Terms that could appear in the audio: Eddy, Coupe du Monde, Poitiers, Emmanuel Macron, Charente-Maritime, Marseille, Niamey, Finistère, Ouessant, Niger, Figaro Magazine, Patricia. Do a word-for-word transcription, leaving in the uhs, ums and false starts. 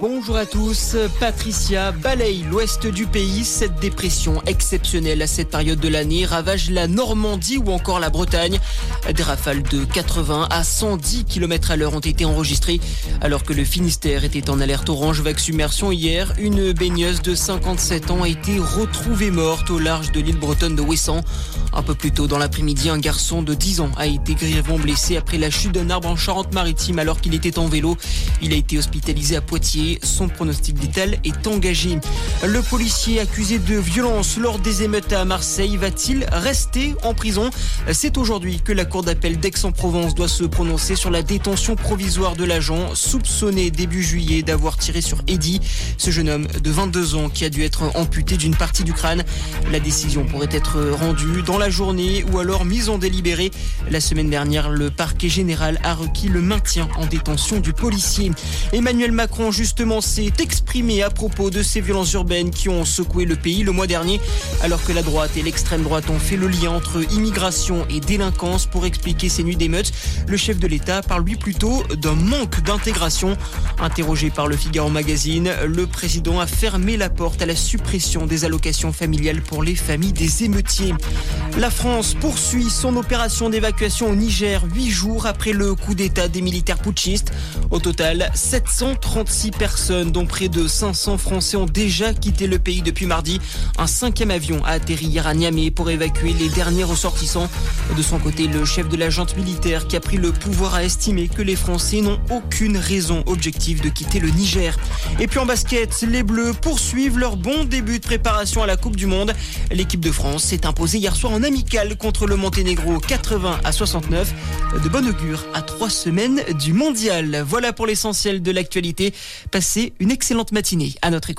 Bonjour à tous, Patricia balaye l'ouest du pays. Cette dépression exceptionnelle à cette période de l'année ravage la Normandie ou encore la Bretagne. Des rafales de quatre-vingts à cent dix kilomètres à l'heure ont été enregistrées alors que le Finistère était en alerte orange vague submersion hier. Une baigneuse de cinquante-sept ans a été retrouvée morte au large de l'île bretonne de Ouessant. Un peu plus tôt dans l'après-midi, un garçon de dix ans a été grièvement blessé après la chute d'un arbre en Charente-Maritime alors qu'il était en vélo. Il a été hospitalisé à Poitiers. Son pronostic vital est engagé. Le policier accusé de violence lors des émeutes à Marseille va-t-il rester en prison ? C'est aujourd'hui que la Cour d'appel d'Aix-en-Provence doit se prononcer sur la détention provisoire de l'agent soupçonné début juillet d'avoir tiré sur Eddy, ce jeune homme de vingt-deux ans qui a dû être amputé d'une partie du crâne. La décision pourrait être rendue dans la journée ou alors mise en délibéré. La semaine dernière, le parquet général a requis le maintien en détention du policier. Emmanuel Macron, justement, s'est exprimé à propos de ces violences urbaines qui ont secoué le pays le mois dernier, alors que la droite et l'extrême droite ont fait le lien entre immigration et délinquance pour expliquer ces nuits d'émeutes. Le chef de l'État parle lui plutôt d'un manque d'intégration. Interrogé par le Figaro Magazine, le président a fermé la porte à la suppression des allocations familiales pour les familles des émeutiers. La France poursuit son opération d'évacuation au Niger huit jours après le coup d'État des militaires putschistes. Au total, sept cent trente-six personnes, dont près de cinq cents Français, ont déjà quitté le pays depuis mardi. Un cinquième avion a atterri hier à Niamey pour évacuer les derniers ressortissants. De son côté, le chef de la junte militaire qui a pris le pouvoir a estimé que les Français n'ont aucune raison objective de quitter le Niger. Et puis en basket, les Bleus poursuivent leur bon début de préparation à la Coupe du Monde. L'équipe de France s'est imposée hier soir en amical contre le Monténégro quatre-vingts à soixante-neuf. De bon augure à trois semaines du mondial. Voilà pour l'essentiel de l'actualité. Passez une excellente matinée à notre écoute.